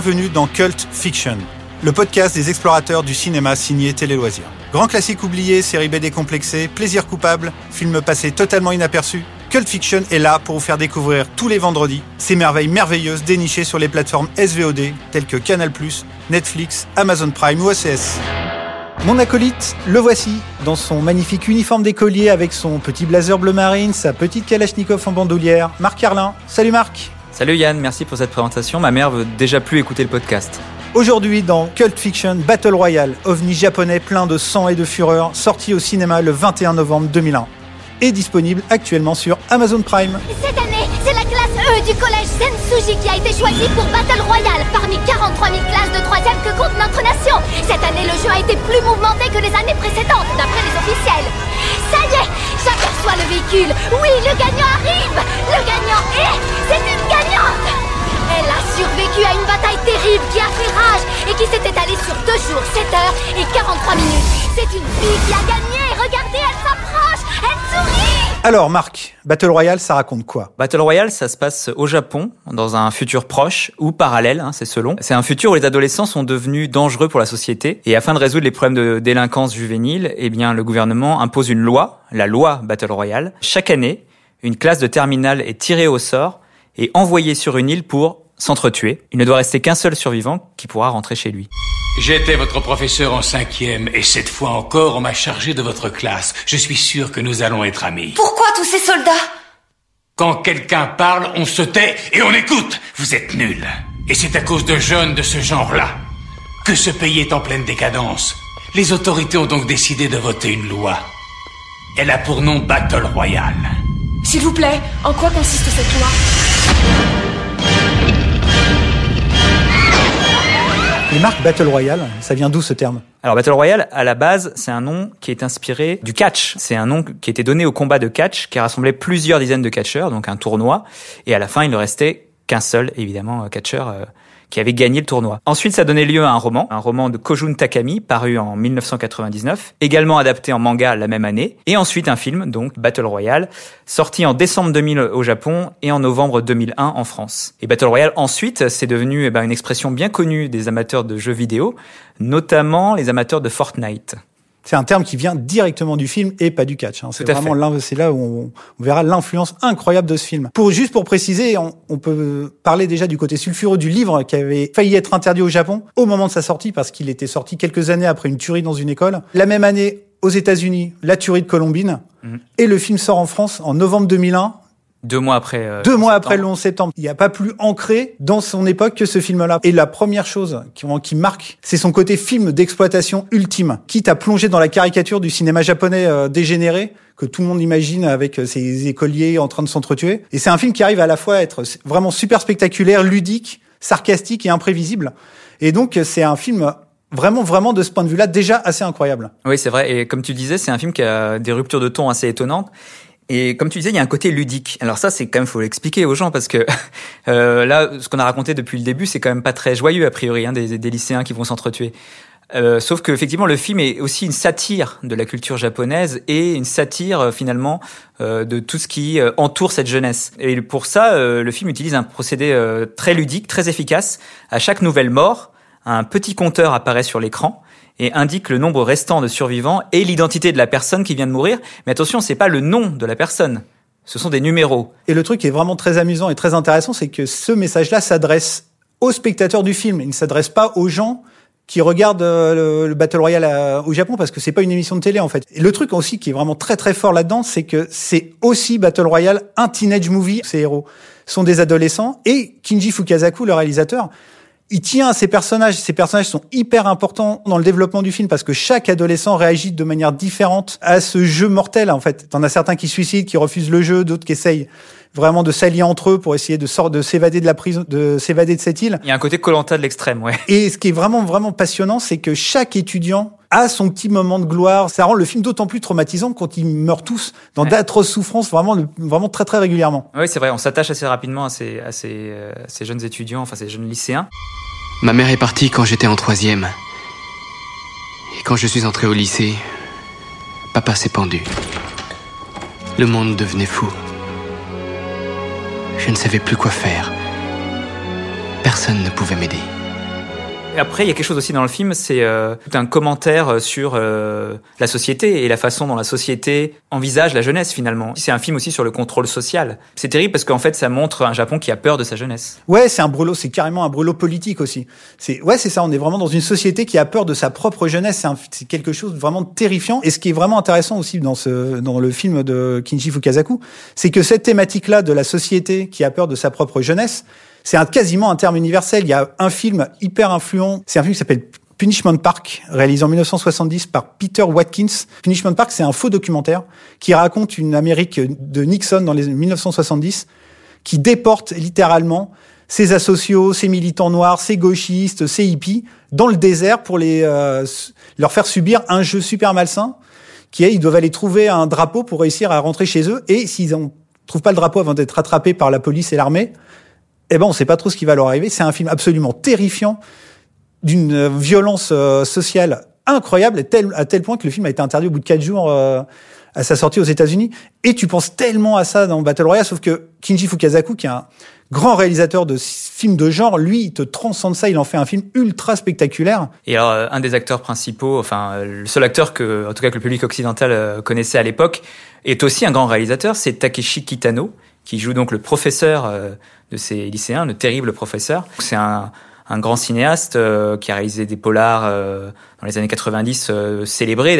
bienvenue dans Cult Fiction, le podcast des explorateurs du cinéma signé Télé Loisirs. Grand classique oublié, série B décomplexée, plaisir coupable, film passé totalement inaperçu, Cult Fiction est là pour vous faire découvrir tous les vendredis ces merveilles merveilleuses dénichées sur les plateformes SVOD telles que Canal+, Netflix, Amazon Prime ou OCS. Mon acolyte, le voici, dans son magnifique uniforme d'écolier avec son petit blazer bleu marine, sa petite kalachnikov en bandoulière, Marc Arlin. Salut Marc. Salut Yann, merci pour cette présentation, ma mère veut déjà plus écouter le podcast. Aujourd'hui dans Cult Fiction Battle Royale, ovni japonais plein de sang et de fureur, sorti au cinéma le 21 novembre 2001 et disponible actuellement sur Amazon Prime. Cette année, c'est la classe E du collège Sensuji qui a été choisie pour Battle Royale parmi 43 000 classes de 3e que compte notre nation. Cette année, le jeu a été plus mouvementé que les années précédentes, d'après les officiels. Ça y est, j'aperçois le véhicule. Oui, le gagnant arrive. Le gagnant est... C'est une gagnante. Elle a survécu à une bataille terrible qui a fait rage et qui s'est étalée sur 2 jours, 7 heures et 43 minutes. C'est une fille qui a gagné. Regardez, elle s'approche. Elle sourit. Alors Marc, Battle Royale, ça raconte quoi ? Battle Royale, ça se passe au Japon, dans un futur proche ou parallèle, c'est selon. C'est un futur où les adolescents sont devenus dangereux pour la société. Et afin de résoudre les problèmes de délinquance juvénile, le gouvernement impose une loi, la loi Battle Royale. Chaque année, une classe de terminale est tirée au sort et envoyée sur une île pour s'entretuer. Il ne doit rester qu'un seul survivant qui pourra rentrer chez lui. J'étais votre professeur en 5e et cette fois encore, on m'a chargé de votre classe. Je suis sûr que nous allons être amis. Pourquoi tous ces soldats ? Quand quelqu'un parle, on se tait et on écoute. Vous êtes nuls. Et c'est à cause de jeunes de ce genre-là que ce pays est en pleine décadence. Les autorités ont donc décidé de voter une loi. Elle a pour nom Battle Royale. S'il vous plaît, en quoi consiste cette loi ? Les marques Battle Royale, ça vient d'où ce terme ? Alors Battle Royale, à la base, c'est un nom qui est inspiré du catch. C'est un nom qui était donné au combat de catch, qui rassemblait plusieurs dizaines de catcheurs, donc un tournoi. Et à la fin, il ne restait qu'un seul, évidemment, catcheur qui avait gagné le tournoi. Ensuite, ça donnait lieu à un roman de Kojun Takami, paru en 1999, également adapté en manga la même année. Et ensuite, un film, donc Battle Royale, sorti en décembre 2000 au Japon et en novembre 2001 en France. Et Battle Royale, ensuite, c'est devenu une expression bien connue des amateurs de jeux vidéo, notamment les amateurs de Fortnite. C'est un terme qui vient directement du film et pas du catch. C'est vraiment c'est là où on verra l'influence incroyable de ce film. Pour préciser, on peut parler déjà du côté sulfureux du livre qui avait failli être interdit au Japon au moment de sa sortie parce qu'il était sorti quelques années après une tuerie dans une école. La même année, aux États-Unis, la tuerie de Colombine. Et le film sort en France en novembre 2001. 2 mois après le 11 septembre. Il n'y a pas plus ancré dans son époque que ce film-là. Et la première chose qui marque, c'est son côté film d'exploitation ultime, quitte à plonger dans la caricature du cinéma japonais dégénéré, que tout le monde imagine avec ses écoliers en train de s'entretuer. Et c'est un film qui arrive à la fois à être vraiment super spectaculaire, ludique, sarcastique et imprévisible. Et donc, c'est un film... Vraiment, de ce point de vue-là, déjà assez incroyable. Oui, c'est vrai. Et comme tu disais, c'est un film qui a des ruptures de ton assez étonnantes. Et comme tu disais, il y a un côté ludique. Alors ça, c'est quand même, faut l'expliquer aux gens parce que là, ce qu'on a raconté depuis le début, c'est quand même pas très joyeux a priori, des lycéens qui vont s'entretuer. Sauf que effectivement, le film est aussi une satire de la culture japonaise et une satire finalement de tout ce qui entoure cette jeunesse. Et pour ça, le film utilise un procédé très ludique, très efficace. À chaque nouvelle mort, un petit compteur apparaît sur l'écran et indique le nombre restant de survivants et l'identité de la personne qui vient de mourir. Mais attention, c'est pas le nom de la personne. Ce sont des numéros. Et le truc qui est vraiment très amusant et très intéressant, c'est que ce message-là s'adresse aux spectateurs du film. Il ne s'adresse pas aux gens qui regardent le Battle Royale au Japon parce que c'est pas une émission de télé, en fait. Et le truc aussi qui est vraiment très très fort là-dedans, c'est que c'est aussi Battle Royale, un teenage movie. Ces héros sont des adolescents et Kinji Fukasaku, le réalisateur, il tient à ces personnages. Ces personnages sont hyper importants dans le développement du film parce que chaque adolescent réagit de manière différente à ce jeu mortel, en fait. T'en as certains qui se suicident, qui refusent le jeu, d'autres qui essayent vraiment de s'allier entre eux pour essayer de s'évader de la prison, de s'évader de cette île. Il y a un côté Koh-Lanta de l'extrême, ouais. Et ce qui est vraiment, vraiment passionnant, c'est que chaque étudiant à son petit moment de gloire. Ça rend le film d'autant plus traumatisant quand ils meurent tous dans d'atroces souffrances, vraiment très très régulièrement. Oui, c'est vrai, on s'attache assez rapidement à ces jeunes étudiants, enfin ces jeunes lycéens. Ma mère est partie quand j'étais en 3e. Et quand je suis entré au lycée, papa s'est pendu. Le monde devenait fou. Je ne savais plus quoi faire. Personne ne pouvait m'aider. Et après, il y a quelque chose aussi dans le film, c'est tout un commentaire sur la société et la façon dont la société envisage la jeunesse, finalement. C'est un film aussi sur le contrôle social. C'est terrible parce qu'en fait, ça montre un Japon qui a peur de sa jeunesse. Ouais, c'est un brûlot, c'est carrément un brûlot politique aussi. C'est ça, on est vraiment dans une société qui a peur de sa propre jeunesse. C'est quelque chose de vraiment terrifiant. Et ce qui est vraiment intéressant aussi dans le film de Kinji Fukasaku, c'est que cette thématique-là de la société qui a peur de sa propre jeunesse, c'est quasiment un terme universel. Il y a un film hyper influent. C'est un film qui s'appelle Punishment Park, réalisé en 1970 par Peter Watkins. Punishment Park, c'est un faux documentaire qui raconte une Amérique de Nixon dans les 1970 qui déporte littéralement ses asociaux, ses militants noirs, ses gauchistes, ses hippies dans le désert pour leur faire subir un jeu super malsain qui est, ils doivent aller trouver un drapeau pour réussir à rentrer chez eux, et s'ils n'en trouvent pas le drapeau avant d'être attrapés par la police et l'armée, on sait pas trop ce qui va leur arriver. C'est un film absolument terrifiant, d'une violence sociale incroyable, à tel point que le film a été interdit au bout de 4 jours à sa sortie aux États-Unis. Et tu penses tellement à ça dans Battle Royale, sauf que Kinji Fukasaku, qui est un grand réalisateur de films de genre, lui, il te transcende ça, il en fait un film ultra spectaculaire. Et alors, un des acteurs principaux, le seul acteur que le public occidental connaissait à l'époque, est aussi un grand réalisateur, c'est Takeshi Kitano, qui joue donc le professeur de ces lycéens, le terrible professeur. C'est un grand cinéaste qui a réalisé des polars dans les années 90 célébrés,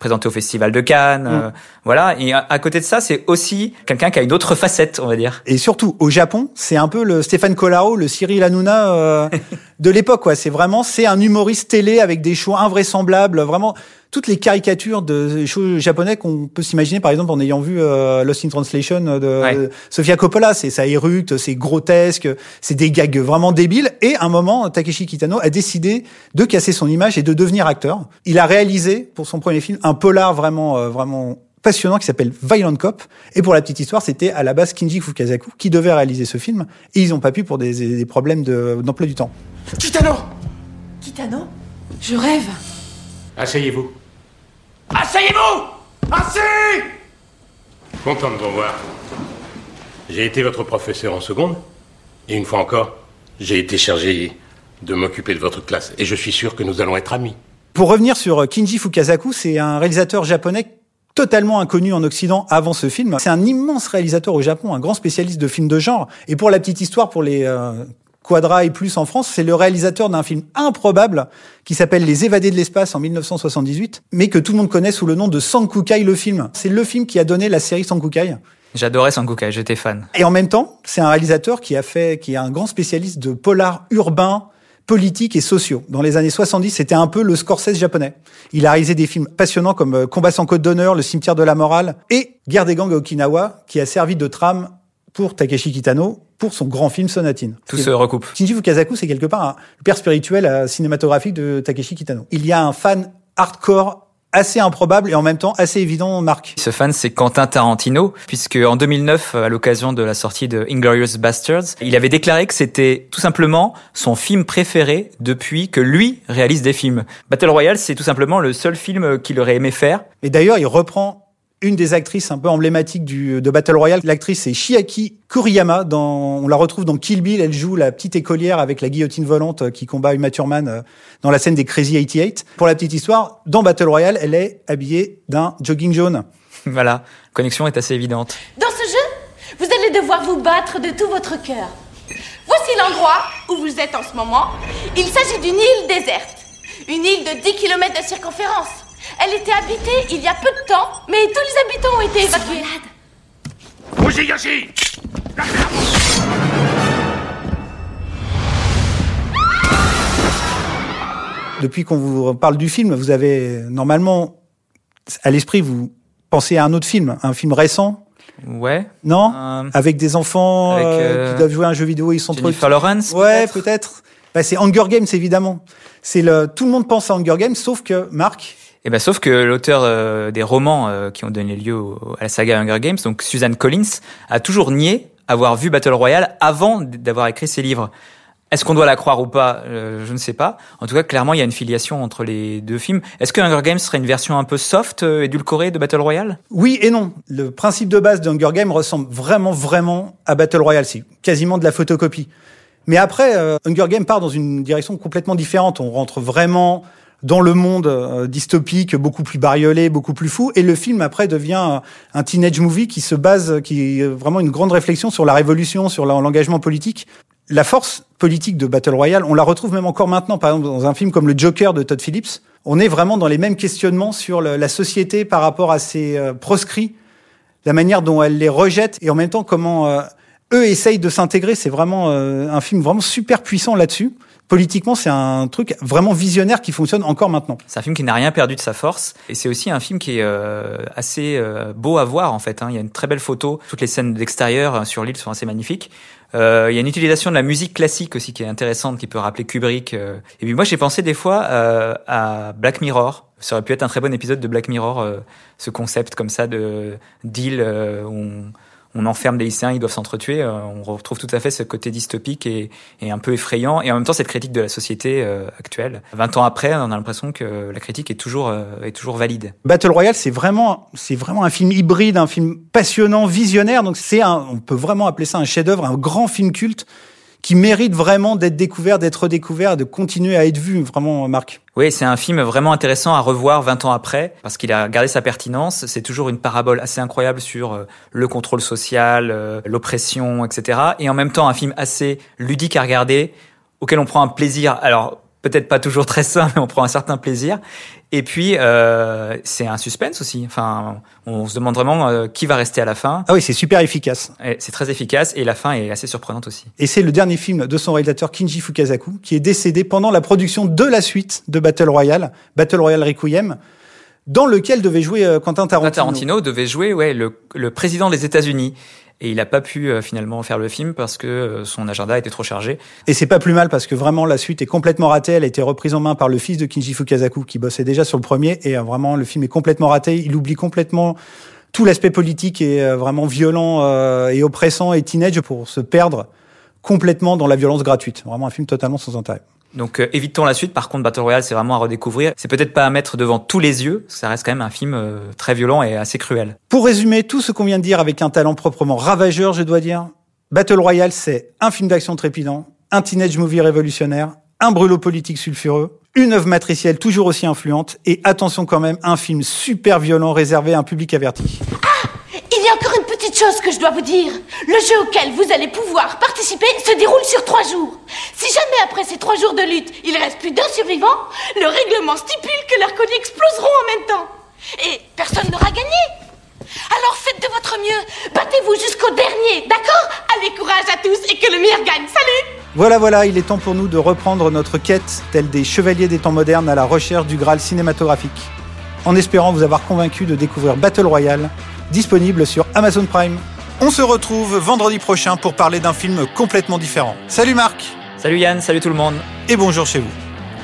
présentés au Festival de Cannes. Voilà. Et à côté de ça, c'est aussi quelqu'un qui a une autre facette, on va dire. Et surtout, au Japon, c'est un peu le Stéphane Collaro, le Cyril Hanouna de l'époque, quoi. C'est un humoriste télé avec des shows invraisemblables, vraiment. Toutes les caricatures de shows japonais qu'on peut s'imaginer, par exemple, en ayant vu Lost in Translation de Sofia Coppola. Ça éructe, c'est grotesque, c'est des gags vraiment débiles. Et à un moment, Takeshi Kitano a décidé de casser son image et de devenir acteur. Il a réalisé, pour son premier film, un polar vraiment passionnant qui s'appelle Violent Cop. Et pour la petite histoire, c'était à la base Kinji Fukasaku qui devait réaliser ce film. Et ils n'ont pas pu pour des problèmes d'emploi du temps. Kitano, je rêve. Asseyez-vous! Assis! Content de vous voir. J'ai été votre professeur en seconde, et une fois encore, j'ai été chargé de m'occuper de votre classe, et je suis sûr que nous allons être amis. Pour revenir sur Kinji Fukasaku, c'est un réalisateur japonais totalement inconnu en Occident avant ce film. C'est un immense réalisateur au Japon, un grand spécialiste de films de genre, et pour la petite histoire, pour les... Quadra et plus en France, c'est le réalisateur d'un film improbable qui s'appelle Les Évadés de l'espace en 1978, mais que tout le monde connaît sous le nom de Sankukai, le film. C'est le film qui a donné la série Sankukai. J'adorais Sankukai, j'étais fan. Et en même temps, c'est un réalisateur qui est un grand spécialiste de polars urbains, politiques et sociaux. Dans les années 70, c'était un peu le Scorsese japonais. Il a réalisé des films passionnants comme Combat sans code d'honneur, Le Cimetière de la morale et Guerre des gangs à Okinawa, qui a servi de trame pour Takeshi Kitano, pour son grand film Sonatine. Tout se recoupe. Kinji Fukasaku, c'est quelque part le père spirituel cinématographique de Takeshi Kitano. Il y a un fan hardcore assez improbable et en même temps assez évident, Marc. Ce fan, c'est Quentin Tarantino, puisque en 2009, à l'occasion de la sortie de Inglourious Basterds, il avait déclaré que c'était tout simplement son film préféré depuis que lui réalise des films. Battle Royale, c'est tout simplement le seul film qu'il aurait aimé faire. Et d'ailleurs, il reprend une des actrices un peu emblématiques de Battle Royale. L'actrice, c'est Chiaki Kuriyama. On la retrouve dans Kill Bill. Elle joue la petite écolière avec la guillotine volante qui combat Uma Thurman dans la scène des Crazy 88. Pour la petite histoire, dans Battle Royale, elle est habillée d'un jogging jaune. Voilà, la connexion est assez évidente. Dans ce jeu, vous allez devoir vous battre de tout votre cœur. Voici l'endroit où vous êtes en ce moment. Il s'agit d'une île déserte. Une île de 10 km de circonférence. Elle était habitée il y a peu de temps, mais tous les habitants ont été évacués. Fujiyoshi ! Depuis qu'on vous parle du film, vous avez normalement à l'esprit, vous pensez à un autre film, un film récent. Ouais. Non ? Avec des enfants avec qui doivent jouer à un jeu vidéo, ils sont trop... Jennifer Lawrence ? Ouais, peut-être. C'est Hunger Games, évidemment. Tout le monde pense à Hunger Games, sauf que, Marc... sauf que l'auteur des romans qui ont donné lieu à la saga Hunger Games, donc Suzanne Collins, a toujours nié avoir vu Battle Royale avant d'avoir écrit ses livres. Est-ce qu'on doit la croire ou pas ? Je ne sais pas. En tout cas, clairement, il y a une filiation entre les deux films. Est-ce que Hunger Games serait une version un peu soft, édulcorée de Battle Royale ? Oui et non. Le principe de base de Hunger Games ressemble vraiment à Battle Royale. C'est quasiment de la photocopie. Mais après, Hunger Games part dans une direction complètement différente. On rentre vraiment dans le monde dystopique, beaucoup plus bariolé, beaucoup plus fou. Et le film, après, devient un teenage movie qui se base, qui est vraiment une grande réflexion sur la révolution, sur l'engagement politique. La force politique de Battle Royale, on la retrouve même encore maintenant, par exemple, dans un film comme Le Joker de Todd Phillips. On est vraiment dans les mêmes questionnements sur la société par rapport à ses proscrits, la manière dont elle les rejette et en même temps comment eux essayent de s'intégrer. C'est vraiment un film vraiment super puissant là-dessus. Politiquement, c'est un truc vraiment visionnaire qui fonctionne encore maintenant. C'est un film qui n'a rien perdu de sa force. Et c'est aussi un film qui est assez beau à voir, en fait. Hein. Il y a une très belle photo. Toutes les scènes d'extérieur sur l'île sont assez magnifiques. Il y a une utilisation de la musique classique aussi qui est intéressante, qui peut rappeler Kubrick. Et puis moi, j'ai pensé des fois à Black Mirror. Ça aurait pu être un très bon épisode de Black Mirror, ce concept comme ça d'île où on enferme des lycéens, ils doivent s'entretuer. On retrouve tout à fait ce côté dystopique et un peu effrayant. Et en même temps, cette critique de la société actuelle. 20 ans après, on a l'impression que la critique est toujours valide. Battle Royale, c'est vraiment un film hybride, un film passionnant, visionnaire. Donc on peut vraiment appeler ça un chef-d'œuvre, un grand film culte qui mérite vraiment d'être découvert, d'être redécouvert, de continuer à être vu, vraiment, Marc. Oui, c'est un film vraiment intéressant à revoir 20 ans après, parce qu'il a gardé sa pertinence. C'est toujours une parabole assez incroyable sur le contrôle social, l'oppression, etc. Et en même temps, un film assez ludique à regarder, auquel on prend un plaisir. Alors, peut-être pas toujours très sain, mais on prend un certain plaisir. Et puis, c'est un suspense aussi. Enfin, on se demande vraiment qui va rester à la fin. Ah oui, c'est super efficace. Et c'est très efficace et la fin est assez surprenante aussi. Et c'est le dernier film de son réalisateur Kinji Fukasaku, qui est décédé pendant la production de la suite de Battle Royale Requiem, dans lequel devait jouer Quentin Tarantino. Tarantino devait jouer le président des États-Unis. Et il n'a pas pu finalement faire le film parce que son agenda était trop chargé. Et c'est pas plus mal parce que vraiment la suite est complètement ratée. Elle a été reprise en main par le fils de Kinji Fukasaku qui bossait déjà sur le premier. Et vraiment le film est complètement raté. Il oublie complètement tout l'aspect politique et vraiment violent et oppressant et teenage pour se perdre complètement dans la violence gratuite. Vraiment un film totalement sans intérêt. Donc évitons la suite. Par contre, Battle Royale, c'est vraiment à redécouvrir. C'est peut-être pas à mettre devant tous les yeux, parce que ça reste quand même un film très violent et assez cruel. Pour résumer tout ce qu'on vient de dire avec un talent proprement ravageur, je dois dire, Battle Royale, c'est un film d'action trépidant, un teenage movie révolutionnaire, un brûlot politique sulfureux, une œuvre matricielle toujours aussi influente, et attention quand même, un film super violent réservé à un public averti. Ah ! Il y a encore une petite chose que je dois vous dire. Le jeu auquel vous allez pouvoir participer se déroule sur 3 jours. Si jamais après ces 3 jours de lutte, il reste plus d'un survivant, le règlement stipule que leurs colis exploseront en même temps. Et personne n'aura gagné. Alors faites de votre mieux, battez-vous jusqu'au dernier, d'accord ? Allez, courage à tous et que le meilleur gagne. Salut ! Voilà, il est temps pour nous de reprendre notre quête, telle des chevaliers des temps modernes à la recherche du Graal cinématographique. En espérant vous avoir convaincu de découvrir Battle Royale, disponible sur Amazon Prime. On se retrouve vendredi prochain pour parler d'un film complètement différent. Salut Marc. Salut Yann, salut tout le monde. Et bonjour chez vous.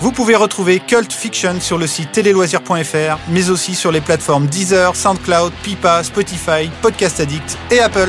Vous pouvez retrouver Cult Fiction sur le site téléloisirs.fr, mais aussi sur les plateformes Deezer, SoundCloud, Pipa, Spotify, Podcast Addict et Apple.